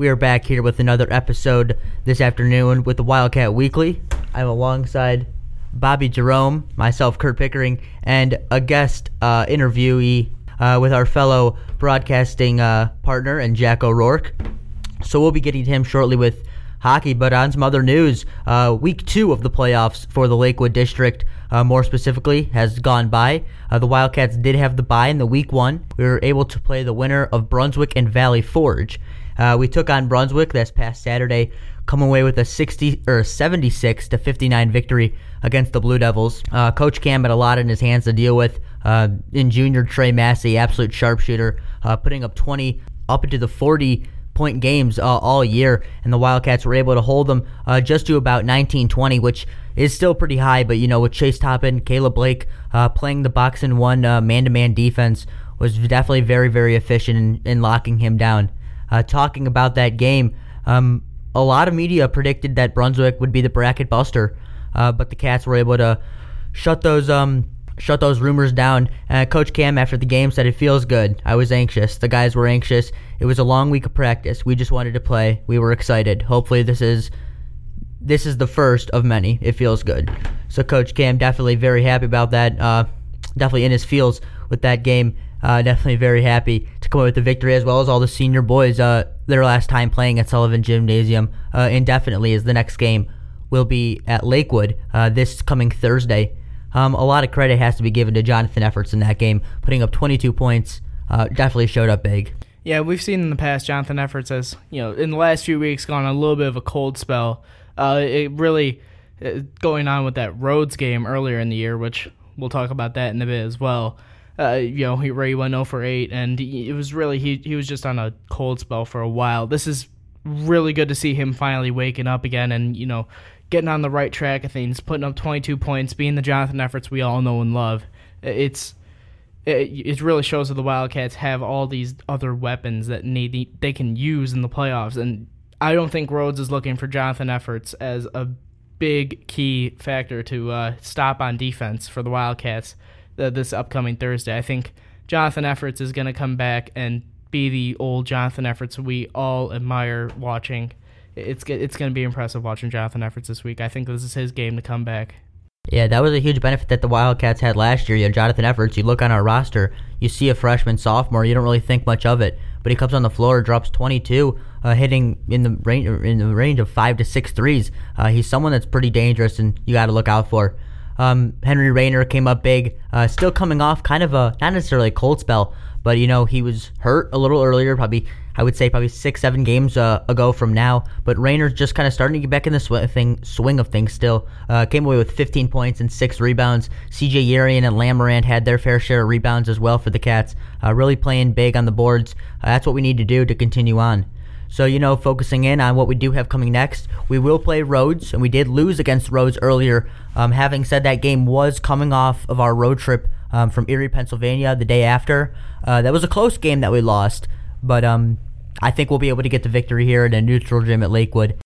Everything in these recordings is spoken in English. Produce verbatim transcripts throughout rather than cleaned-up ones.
We are back here with another episode this afternoon with the Wildcat Weekly. I'm alongside Bobby Jerome, myself, Kurt Pickering, and a guest uh, interviewee uh, with our fellow broadcasting uh, partner and Jack O'Rourke. So we'll be getting to him shortly with hockey, but on some other news, uh, week two of the playoffs for the Lakewood District, uh, more specifically, has gone by. Uh, the Wildcats did have the bye in the week one. We were able to play the winner of Brunswick and Valley Forge. Uh, we took on Brunswick this past Saturday, come away with a sixty or seventy-six to fifty-nine victory against the Blue Devils. Uh, Coach Cam had a lot in his hands to deal with. Uh, in junior, Trey Massey, absolute sharpshooter, uh, putting up twenty up into the forty point games uh, all year, and the Wildcats were able to hold them uh, just to about nineteen twenty, which is still pretty high, but you know, with Chase Toppin, Caleb Blake uh, playing the box and one uh, man-to-man defense was definitely very, very efficient in, in locking him down. Uh, talking about that game, um, a lot of media predicted that Brunswick would be the bracket buster, uh, but the Cats were able to shut those um shut those rumors down. Uh, Coach Cam after the game said, "It feels good. I was anxious. The guys were anxious. It was a long week of practice. We just wanted to play. We were excited. Hopefully this is this is the first of many. It feels good." So Coach Cam definitely very happy about that. Uh, definitely in his feels with that game. Uh, definitely very happy to come away with the victory, as well as all the senior boys. Uh, their last time playing at Sullivan Gymnasium uh, indefinitely, as the next game will be at Lakewood uh, this coming Thursday. Um, a lot of credit has to be given to Jonathan Effertz in that game, putting up twenty-two points. Uh, definitely showed up big. Yeah, we've seen in the past Jonathan Effertz has, you know, in the last few weeks gone on a little bit of a cold spell. Uh, it really uh, going on with that Rhodes game earlier in the year, which we'll talk about that in a bit as well. Uh, you know, he Ray went oh for eight, and it was really he he was just on a cold spell for a while. This is really good to see him finally waking up again, and you know, getting on the right track of things, putting up twenty-two points, being the Jonathan Effertz we all know and love. It's it, it really shows that the Wildcats have all these other weapons that need they can use in the playoffs, and I don't think Rhodes is looking for Jonathan Effertz as a big key factor to uh, stop on defense for the Wildcats this upcoming Thursday. I think Jonathan Effertz is going to come back and be the old Jonathan Effertz we all admire watching. It's it's going to be impressive watching Jonathan Effertz this week. I think this is his game to come back. Yeah, that was a huge benefit that the Wildcats had last year. You know, Jonathan Effertz, you look on our roster, you see a freshman, sophomore, you don't really think much of it, but he comes on the floor, drops twenty-two, uh, hitting in the range in the range of five to six threes. Uh, he's someone that's pretty dangerous, and you got to look out for. Um, Henry Rayner came up big, uh, still coming off kind of a, not necessarily a cold spell, but, you know, he was hurt a little earlier, probably, I would say probably six, seven games uh, ago from now, but Rayner's just kind of starting to get back in the sw- thing, swing of things still. Uh, came away with fifteen points and six rebounds. C J Yerian and Lamarant had their fair share of rebounds as well for the Cats, uh, really playing big on the boards. Uh, that's what we need to do to continue on. So, you know, focusing in on what we do have coming next, we will play Rhodes, and we did lose against Rhodes earlier. Um, having said that, game was coming off of our road trip um, from Erie, Pennsylvania, the day after. Uh, that was a close game that we lost, but um, I think we'll be able to get the victory here in a neutral gym at Lakewood.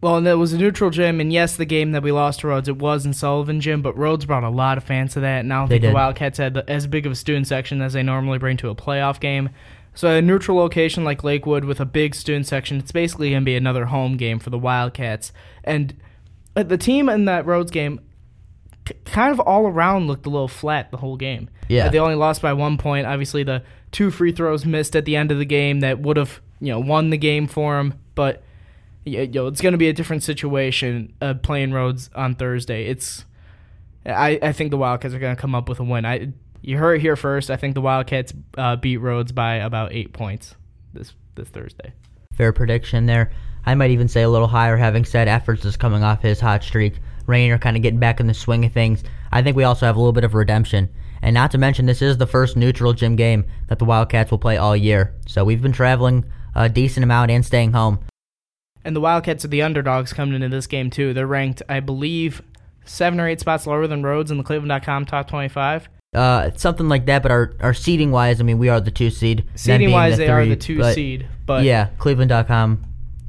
Well, and it was a neutral gym, and yes, the game that we lost to Rhodes, it was in Sullivan Gym, but Rhodes brought a lot of fans to that, and I don't think the Wildcats had the, as big of a student section as they normally bring to a playoff game. So at a neutral location like Lakewood with a big student section, it's basically going to be another home game for the Wildcats. And the team in that Rhodes game t- kind of all around looked a little flat the whole game. Yeah. They only lost by one point. Obviously, the two free throws missed at the end of the game that would have, you know, won the game for them. But you know, it's going to be a different situation uh, playing Rhodes on Thursday. It's I, I think the Wildcats are going to come up with a win. I You heard it here first. I think the Wildcats uh, beat Rhodes by about eight points this this Thursday. Fair prediction there. I might even say a little higher, having said Effertz is coming off his hot streak. Rayner kind of getting back in the swing of things. I think we also have a little bit of redemption. And not to mention, this is the first neutral gym game that the Wildcats will play all year. So we've been traveling a decent amount and staying home. And the Wildcats are the underdogs coming into this game, too. They're ranked, I believe, seven or eight spots lower than Rhodes in the Cleveland dot com top twenty-five. Uh, something like that, but our, our seeding-wise, I mean, we are the two seed. Seeding-wise, the they three, are the two but, seed. But yeah, Cleveland dot com.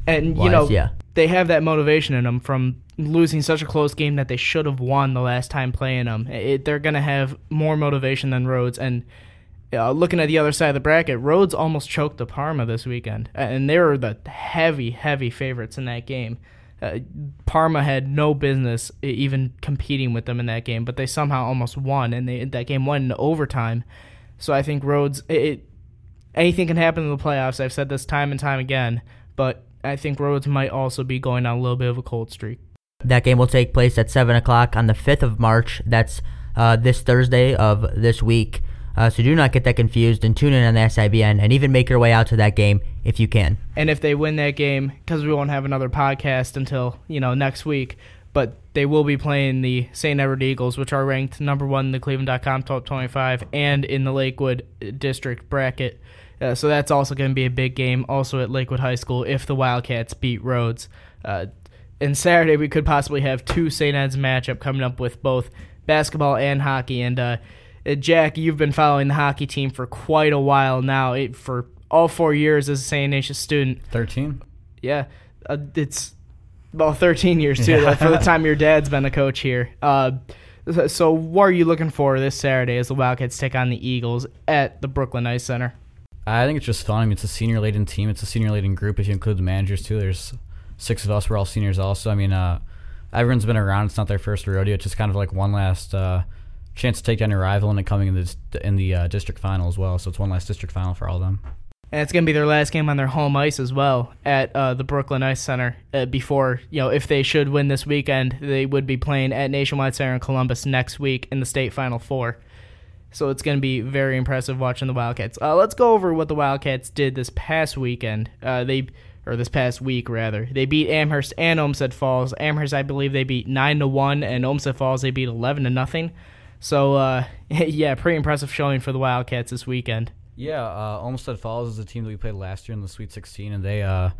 And, wise, you know, yeah. They have that motivation in them from losing such a close game that they should have won the last time playing them. It, they're going to have more motivation than Rhodes, and Uh, looking at the other side of the bracket, Rhodes almost choked the Parma this weekend, and they were the heavy, heavy favorites in that game. Uh, Parma had no business even competing with them in that game, but they somehow almost won, and they that game won in overtime. So I think Rhodes, it, it, anything can happen in the playoffs. I've said this time and time again, but I think Rhodes might also be going on a little bit of a cold streak. That game will take place at seven o'clock on the fifth of March. That's uh, this Thursday of this week. Uh, so do not get that confused, and tune in on the S I B N, and even make your way out to that game if you can. And if they win that game, because we won't have another podcast until, you know, next week, but they will be playing the Saint Edward Eagles, which are ranked number one in the Cleveland dot com top twenty-five and in the Lakewood District bracket. Uh, so that's also going to be a big game, also at Lakewood High School, if the Wildcats beat Rhodes. Uh, and Saturday we could possibly have two Saint Ed's matchup coming up with both basketball and hockey, and uh, Jack, you've been following the hockey team for quite a while now, it, for all four years as a Saint Ignatius student. thirteen? Yeah. Uh, it's, well, thirteen years, too, yeah. For the time your dad's been a coach here. Uh, so what are you looking for this Saturday as the Wildcats take on the Eagles at the Brooklyn Ice Center? I think it's just fun. I mean, it's a senior-laden team. It's a senior-laden group if you include the managers, too. There's six of us. We're all seniors also. I mean, uh, everyone's been around. It's not their first rodeo. It's just kind of like one last uh, – chance to take down your rival, and it coming in the, in the uh, district final as well. So it's one last district final for all of them. And it's going to be their last game on their home ice as well at uh, the Brooklyn Ice Center uh, before, you know, if they should win this weekend, they would be playing at Nationwide Center in Columbus next week in the state Final Four. So it's going to be very impressive watching the Wildcats. Uh, let's go over what the Wildcats did this past weekend. Uh, they or this past week, rather. They beat Amherst and Olmsted Falls. Amherst, I believe, they beat nine to one, and Olmsted Falls, they beat eleven to nothing. So, uh, yeah, pretty impressive showing for the Wildcats this weekend. Yeah, uh, Olmsted Falls is a team that we played last year in the Sweet sixteen, and they uh,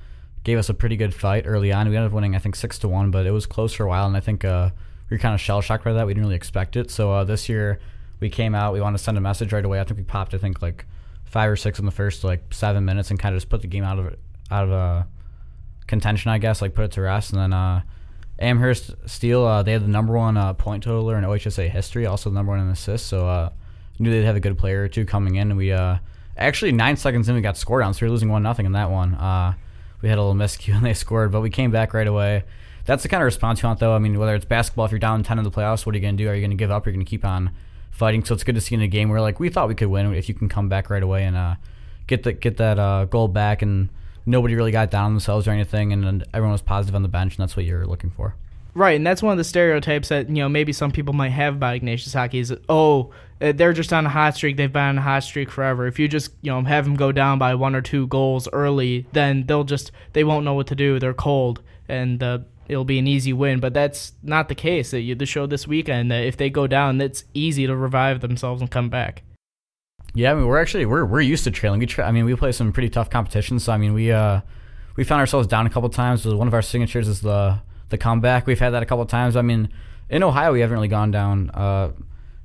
gave us a pretty good fight early on. We ended up winning, I think, six to one, but it was close for a while, and I think uh, we were kind of shell-shocked by that. We didn't really expect it. So uh, this year we came out. We wanted to send a message right away. I think we popped, I think, like five or six in the first, like, seven minutes and kind of just put the game out of out of uh, contention, I guess, like put it to rest, and then uh, – Amherst Steel, uh, they had the number one uh, point totaler in O H S A history, also the number one in assists, so uh, knew they'd have a good player or two coming in. And we uh, actually, nine seconds in, we got scored on, so we were losing one nothing in that one. Uh, we had a little miscue, and they scored, but we came back right away. That's the kind of response you want, though. I mean, whether it's basketball, if you're down ten in the playoffs, what are you going to do? Are you going to give up? Or are you going to keep on fighting? So it's good to see in a game where, like, we thought we could win if you can come back right away and uh, get, the, get that uh, goal back, and nobody really got down on themselves or anything, and, and everyone was positive on the bench, and that's what you're looking for. Right, and that's one of the stereotypes that, you know, maybe some people might have about Ignatius hockey is, oh, they're just on a hot streak. They've been on a hot streak forever. If you just, you know, have them go down by one or two goals early, then they'll just, they won't know what to do. They're cold, and uh, it'll be an easy win. But that's not the case. The show this weekend, that if they go down, it's easy to revive themselves and come back. Yeah, I mean, we're actually we're we're used to trailing. We tra- I mean, we play some pretty tough competitions. So I mean, we uh, we found ourselves down a couple times. One of our signatures is the the comeback. We've had that a couple times. I mean, in Ohio, we haven't really gone down uh,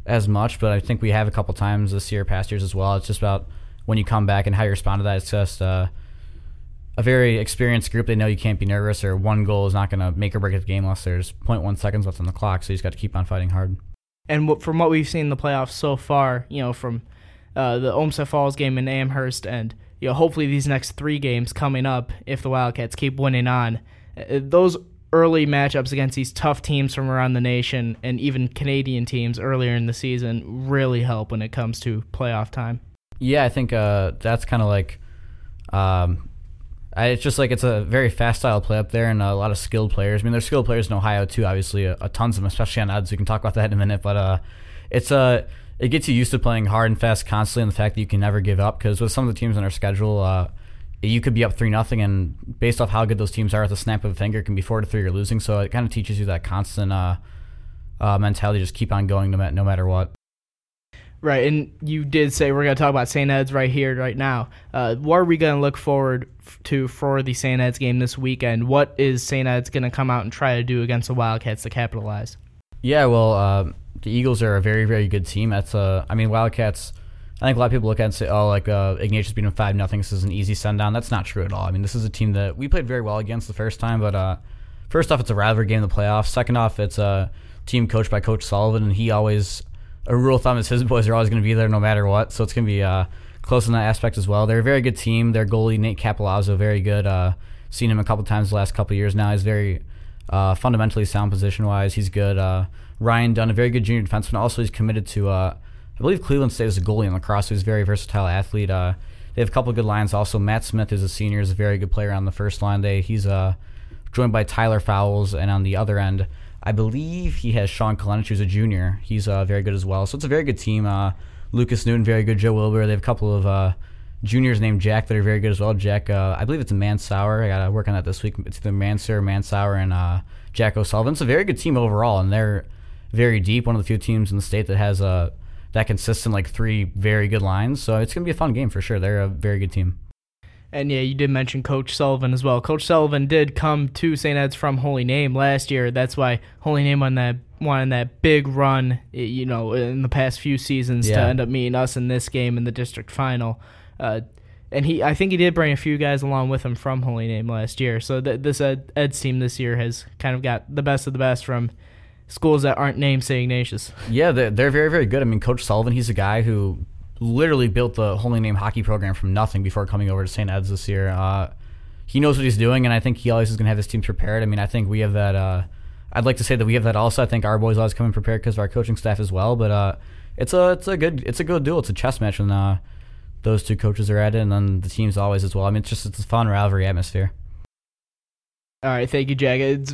as much, but I think we have a couple times this year, past years as well. It's just about when you come back and how you respond to that. It's just uh, a very experienced group. They know you can't be nervous, or one goal is not going to make or break the game unless there's zero point one seconds left on the clock. So you just got to keep on fighting hard. And from what we've seen in the playoffs so far, you know, from Uh, the Olmsted Falls game in Amherst, and you know, hopefully these next three games coming up, if the Wildcats keep winning on, those early matchups against these tough teams from around the nation and even Canadian teams earlier in the season really help when it comes to playoff time. Yeah, I think uh, that's kind of like um, I, it's just like it's a very fast style play up there, and a lot of skilled players. I mean, there's skilled players in Ohio too, obviously, a, a tons of them, especially on odds. We can talk about that in a minute, but uh, it's a uh, it gets you used to playing hard and fast constantly, and the fact that you can never give up, because with some of the teams on our schedule, uh, you could be up three nothing, and based off how good those teams are, at the snap of a finger, it can be four to three you're losing. So it kind of teaches you that constant uh, uh, mentality, just keep on going no, ma- no matter what. Right, and you did say we're going to talk about Saint Ed's right here, right now. Uh, what are we going to look forward to for the Saint Ed's game this weekend? What is Saint Ed's going to come out and try to do against the Wildcats to capitalize? Yeah, well... Uh, The Eagles are a very, very good team. That's uh, I mean, Wildcats, I think a lot of people look at it and say, oh, like uh, Ignatius beating them five nothing, this is an easy send-down. That's not true at all. I mean, this is a team that we played very well against the first time, but uh, first off, it's a rivalry game in the playoffs. Second off, it's a team coached by Coach Sullivan, and he always a rule of thumb is his boys are always going to be there no matter what. So it's going to be uh, close in that aspect as well. They're a very good team. Their goalie, Nate Capalazzo, very good. Uh, seen him a couple times the last couple years now. He's very uh, fundamentally sound position-wise. He's good. Uh, Ryan Dunn, a very good junior defenseman. Also, he's committed to, uh, I believe, Cleveland State is a goalie in lacrosse. So he's a very versatile athlete. Uh, they have a couple of good lines. Also, Matt Smith is a senior. He's a very good player on the first line day. He's uh, joined by Tyler Fowles, and on the other end, I believe he has Sean Kalenich, who's a junior. He's uh, very good as well. So it's a very good team. Uh, Lucas Newton, very good. Joe Wilbur. They have a couple of uh, juniors named Jack that are very good as well. Jack, uh, I believe it's Mansour. I got to work on that this week. It's either Mansour, Mansour, and uh, Jack O'Sullivan. It's a very good team overall, and they're very deep. One of the few teams in the state that has uh, that consistent, like, three very good lines. So it's going to be a fun game for sure. They're a very good team. And, yeah, you did mention Coach Sullivan as well. Coach Sullivan did come to Saint Ed's from Holy Name last year. That's why Holy Name won that, won that big run, you know, in the past few seasons yeah. to end up meeting us in this game in the district final. Uh, and he, I think he did bring a few guys along with him from Holy Name last year. So th- this Ed, Ed's team this year has kind of got the best of the best from schools that aren't named Saint Ignatius. Yeah, they're, they're very, very good. I mean, Coach Sullivan, he's a guy who – literally built the Holy Name hockey program from nothing before coming over to Saint Ed's this year. Uh, he knows what he's doing, and I think he always is going to have his team prepared. I mean, I think we have that. Uh, I'd like to say that we have that also. I think our boys always come in prepared because of our coaching staff as well. But uh, it's a it's a good it's a good duel. It's a chess match, and uh, those two coaches are at it, and then the teams always as well. I mean, it's just it's a fun rivalry atmosphere. All right, thank you, Jack. It's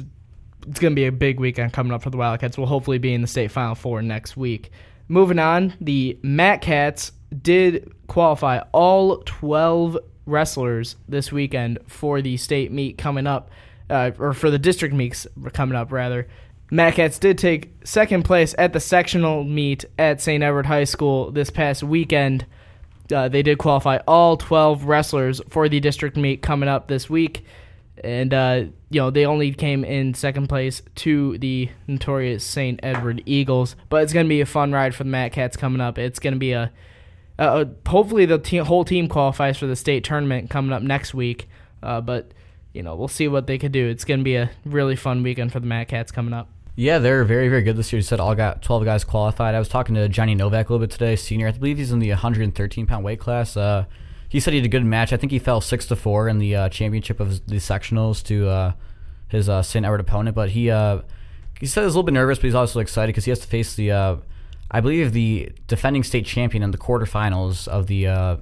it's going to be a big weekend coming up for the Wildcats. We'll hopefully be in the state final four next week. Moving on, the MAC Cats did qualify all twelve wrestlers this weekend for the state meet coming up, uh, or for the district meets coming up, rather. MAC Cats did take second place at the sectional meet at Saint Edward High School this past weekend. Uh, they did qualify all twelve wrestlers for the district meet coming up this week. And, uh, you know, they only came in second place to the notorious Saint Edward Eagles. But it's going to be a fun ride for the MAC Cats coming up. It's going to be a, a – hopefully the te- whole team qualifies for the state tournament coming up next week. Uh, but, you know, we'll see what they could do. It's going to be a really fun weekend for the MAC Cats coming up. Yeah, they're very, very good this year. You said all got twelve guys qualified. I was talking to Johnny Novak a little bit today, senior. I believe he's in the one hundred thirteen pound weight class. Uh He said he had a good match. I think he fell six to four in the uh, championship of the sectionals to uh, his uh, Saint Edward opponent. But he uh, he said he was a little bit nervous, but he's also excited because he has to face the, uh, I believe, the defending state champion in the quarterfinals of the uh,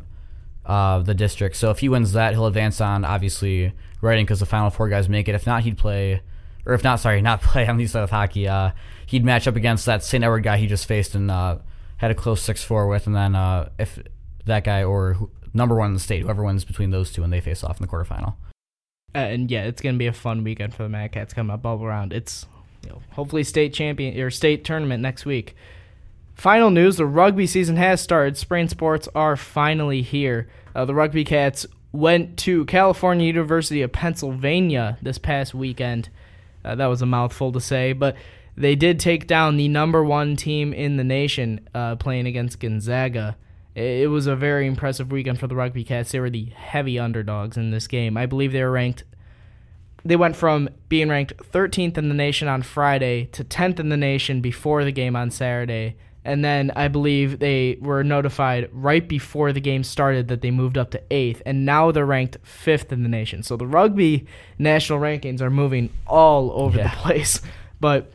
uh, the district. So if he wins that, he'll advance on, obviously, writing because the final four guys make it. If not, he'd play, or if not, sorry, not play on the side of hockey. Uh, he'd match up against that Saint Edward guy he just faced and uh, had a close six four with. And then uh, if that guy or who, number one in the state, whoever wins between those two, and they face off in the quarterfinal. Uh, and yeah, it's going to be a fun weekend for the Mad Cats coming up all around. It's, you know, hopefully state champion or state tournament next week. Final news: the rugby season has started. Spring sports are finally here. Uh, the Rugby Cats went to California University of Pennsylvania this past weekend. Uh, that was a mouthful to say, but they did take down the number one team in the nation, uh, playing against Gonzaga. It was a very impressive weekend for the Rugby Cats. They were the heavy underdogs in this game. I believe they were ranked. They went from being ranked thirteenth in the nation on Friday to tenth in the nation before the game on Saturday. And then I believe they were notified right before the game started that they moved up to eighth. And now they're ranked fifth in the nation. So the rugby national rankings are moving all over yeah. the place. But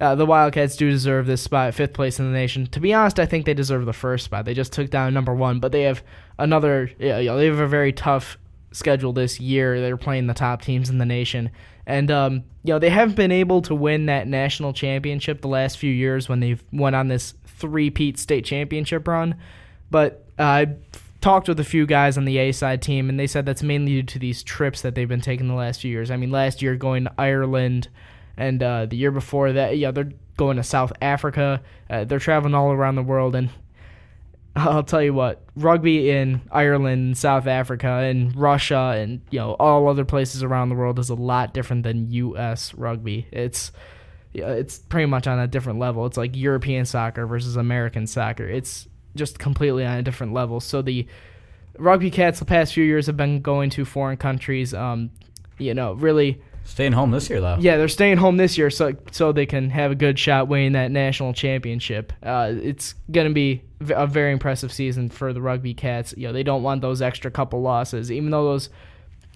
Uh, the Wildcats do deserve this spot, fifth place in the nation. To be honest, I think they deserve the first spot. They just took down number one, but they have another. You know, they have a very tough schedule this year. They're playing the top teams in the nation, and um, you know they haven't been able to win that national championship the last few years when they've went on this three-peat state championship run. But uh, I talked with a few guys on the A side team, and they said that's mainly due to these trips that they've been taking the last few years. I mean, last year going to Ireland. And uh, the year before that, yeah, they're going to South Africa. Uh, they're traveling all around the world. And I'll tell you what, rugby in Ireland, South Africa, and Russia, and you know all other places around the world is a lot different than U S rugby. It's it's pretty much on a different level. It's like European soccer versus American soccer. It's just completely on a different level. So the Rugby Cats the past few years have been going to foreign countries, um, you know, really – Staying home this year, though. Yeah, they're staying home this year so so they can have a good shot winning that national championship. Uh, it's going to be a very impressive season for the Rugby Cats. You know, they don't want those extra couple losses. Even though those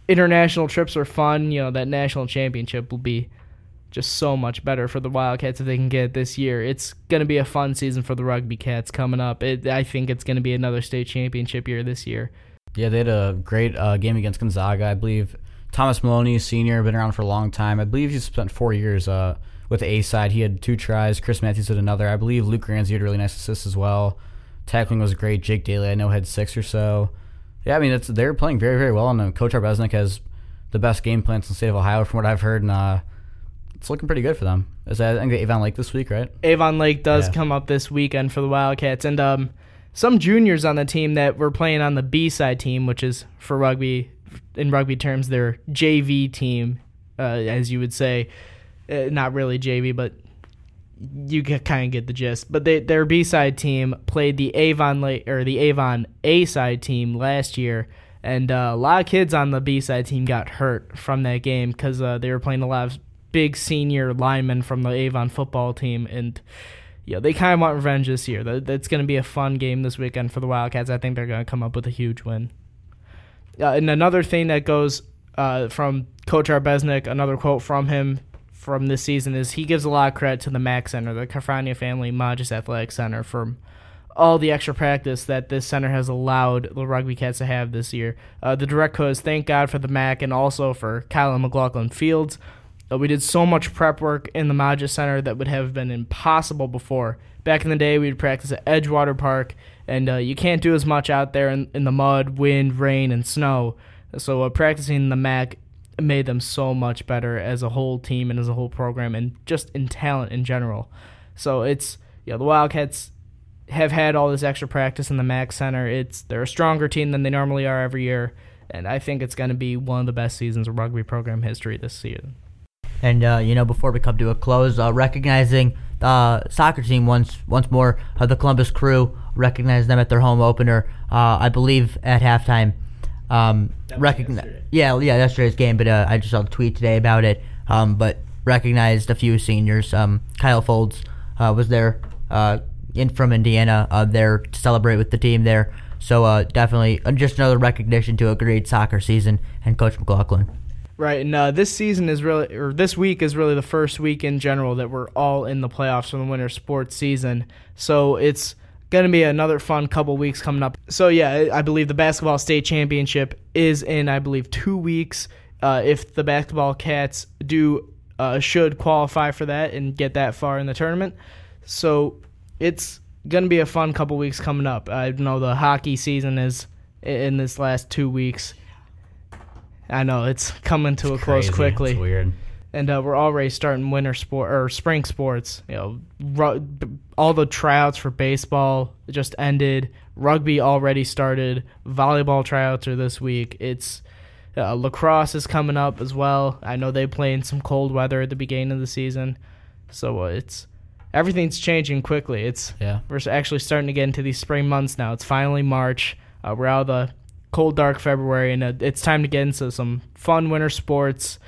international trips are fun, you know, that national championship will be just so much better for the Wildcats if they can get it this year. It's going to be a fun season for the Rugby Cats coming up. It, I think it's going to be another state championship year this year. Yeah, they had a great uh, game against Gonzaga, I believe. Thomas Maloney, senior, been around for a long time. I believe he's spent four years uh, with the A-side. He had two tries. Chris Matthews had another. I believe Luke Ranzi had really nice assists as well. Tackling was great. Jake Daly, I know, had six or so. Yeah, I mean, it's, they're playing very, very well, and Coach Arbeznik has the best game plans in the state of Ohio from what I've heard, and uh, it's looking pretty good for them. Is that, I think, Avon Lake this week, right? Avon Lake does yeah. come up this weekend for the Wildcats, and um, some juniors on the team that were playing on the B-side team, which is for rugby, in rugby terms, their J V team, uh, as you would say. Uh, not really J V, but you kind of get the gist. But they, their B-side team played the Avon La- or the Avon A-side team last year, and uh, a lot of kids on the B-side team got hurt from that game because uh, they were playing a lot of big senior linemen from the Avon football team, and yeah, they kind of want revenge this year. That's going to be a fun game this weekend for the Wildcats. I think they're going to come up with a huge win. Uh, and another thing that goes uh, from Coach Arbeznik, another quote from him from this season, is he gives a lot of credit to the M A C Center, the Kafrania Family Majus Athletic Center, for all the extra practice that this center has allowed the Rugby Cats to have this year. Uh, the direct quote is, "Thank God for the M A C and also for Kyle and McLaughlin Fields. Uh, we did so much prep work in the Majus Center that would have been impossible before. Back in the day, we'd practice at Edgewater Park, and uh, you can't do as much out there in, in the mud, wind, rain, and snow. So uh, practicing the M A C made them so much better as a whole team and as a whole program and just in talent in general. So it's, you know, the Wildcats have had all this extra practice in the M A C Center. It's They're a stronger team than they normally are every year, and I think it's going to be one of the best seasons of rugby program history this season." And, uh, you know, before we come to a close, uh, recognizing the uh, soccer team once once more, uh, the Columbus Crew, recognized them at their home opener, uh, I believe, at halftime. Um, recogni- yeah, yeah, yesterday's game, but uh, I just saw the tweet today about it. Um, but recognized a few seniors. Um, Kyle Folds uh, was there uh, in from Indiana uh, there to celebrate with the team there. So uh, definitely just another recognition to a great soccer season and Coach McLaughlin. Right, and uh, this season is really, or this week is really the first week in general that we're all in the playoffs for the winter sports season. So it's going to be another fun couple weeks coming up. So yeah, I believe the basketball state championship is in, I believe, two weeks. Uh, if the basketball Cats do, uh, should qualify for that and get that far in the tournament. So it's going to be a fun couple weeks coming up. I know the hockey season is in this last two weeks. I know it's coming to it's a close crazy. quickly. It's weird, and uh, we're already starting winter sport or spring sports. You know, ru- all the tryouts for baseball just ended. Rugby already started. Volleyball tryouts are this week. It's uh, lacrosse is coming up as well. I know they play in some cold weather at the beginning of the season, so uh, it's everything's changing quickly. It's yeah. We're actually starting to get into these spring months now. It's finally March. Uh, we're out of the cold, dark February, and uh, it's time to get into some fun winter sports,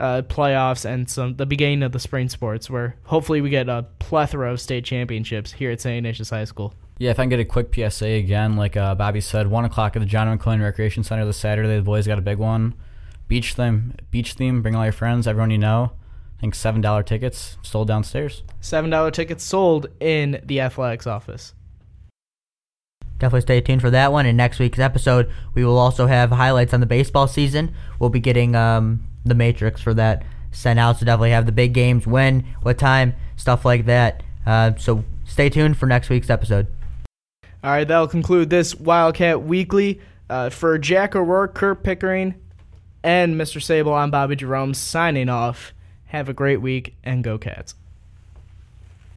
uh, playoffs, and some the beginning of the spring sports, where hopefully we get a plethora of state championships here at Saint Ignatius High School. Yeah, if I can get a quick P S A again, like uh, Bobby said, one o'clock at the John McClain Recreation Center this Saturday. The boys got a big one. Beach theme, beach theme. Bring all your friends, everyone you know. I think seven dollars tickets sold downstairs. seven dollars tickets sold in the athletics office. Definitely stay tuned for that one. In next week's episode, we will also have highlights on the baseball season. We'll be getting um, the matrix for that sent out, so definitely have the big games, when, what time, stuff like that. Uh, so stay tuned for next week's episode. All right, that'll conclude this Wildcat Weekly. Uh, for Jack O'Rourke, Kurt Pickering, and Mister Sable, I'm Bobby Jerome signing off. Have a great week, and go Cats.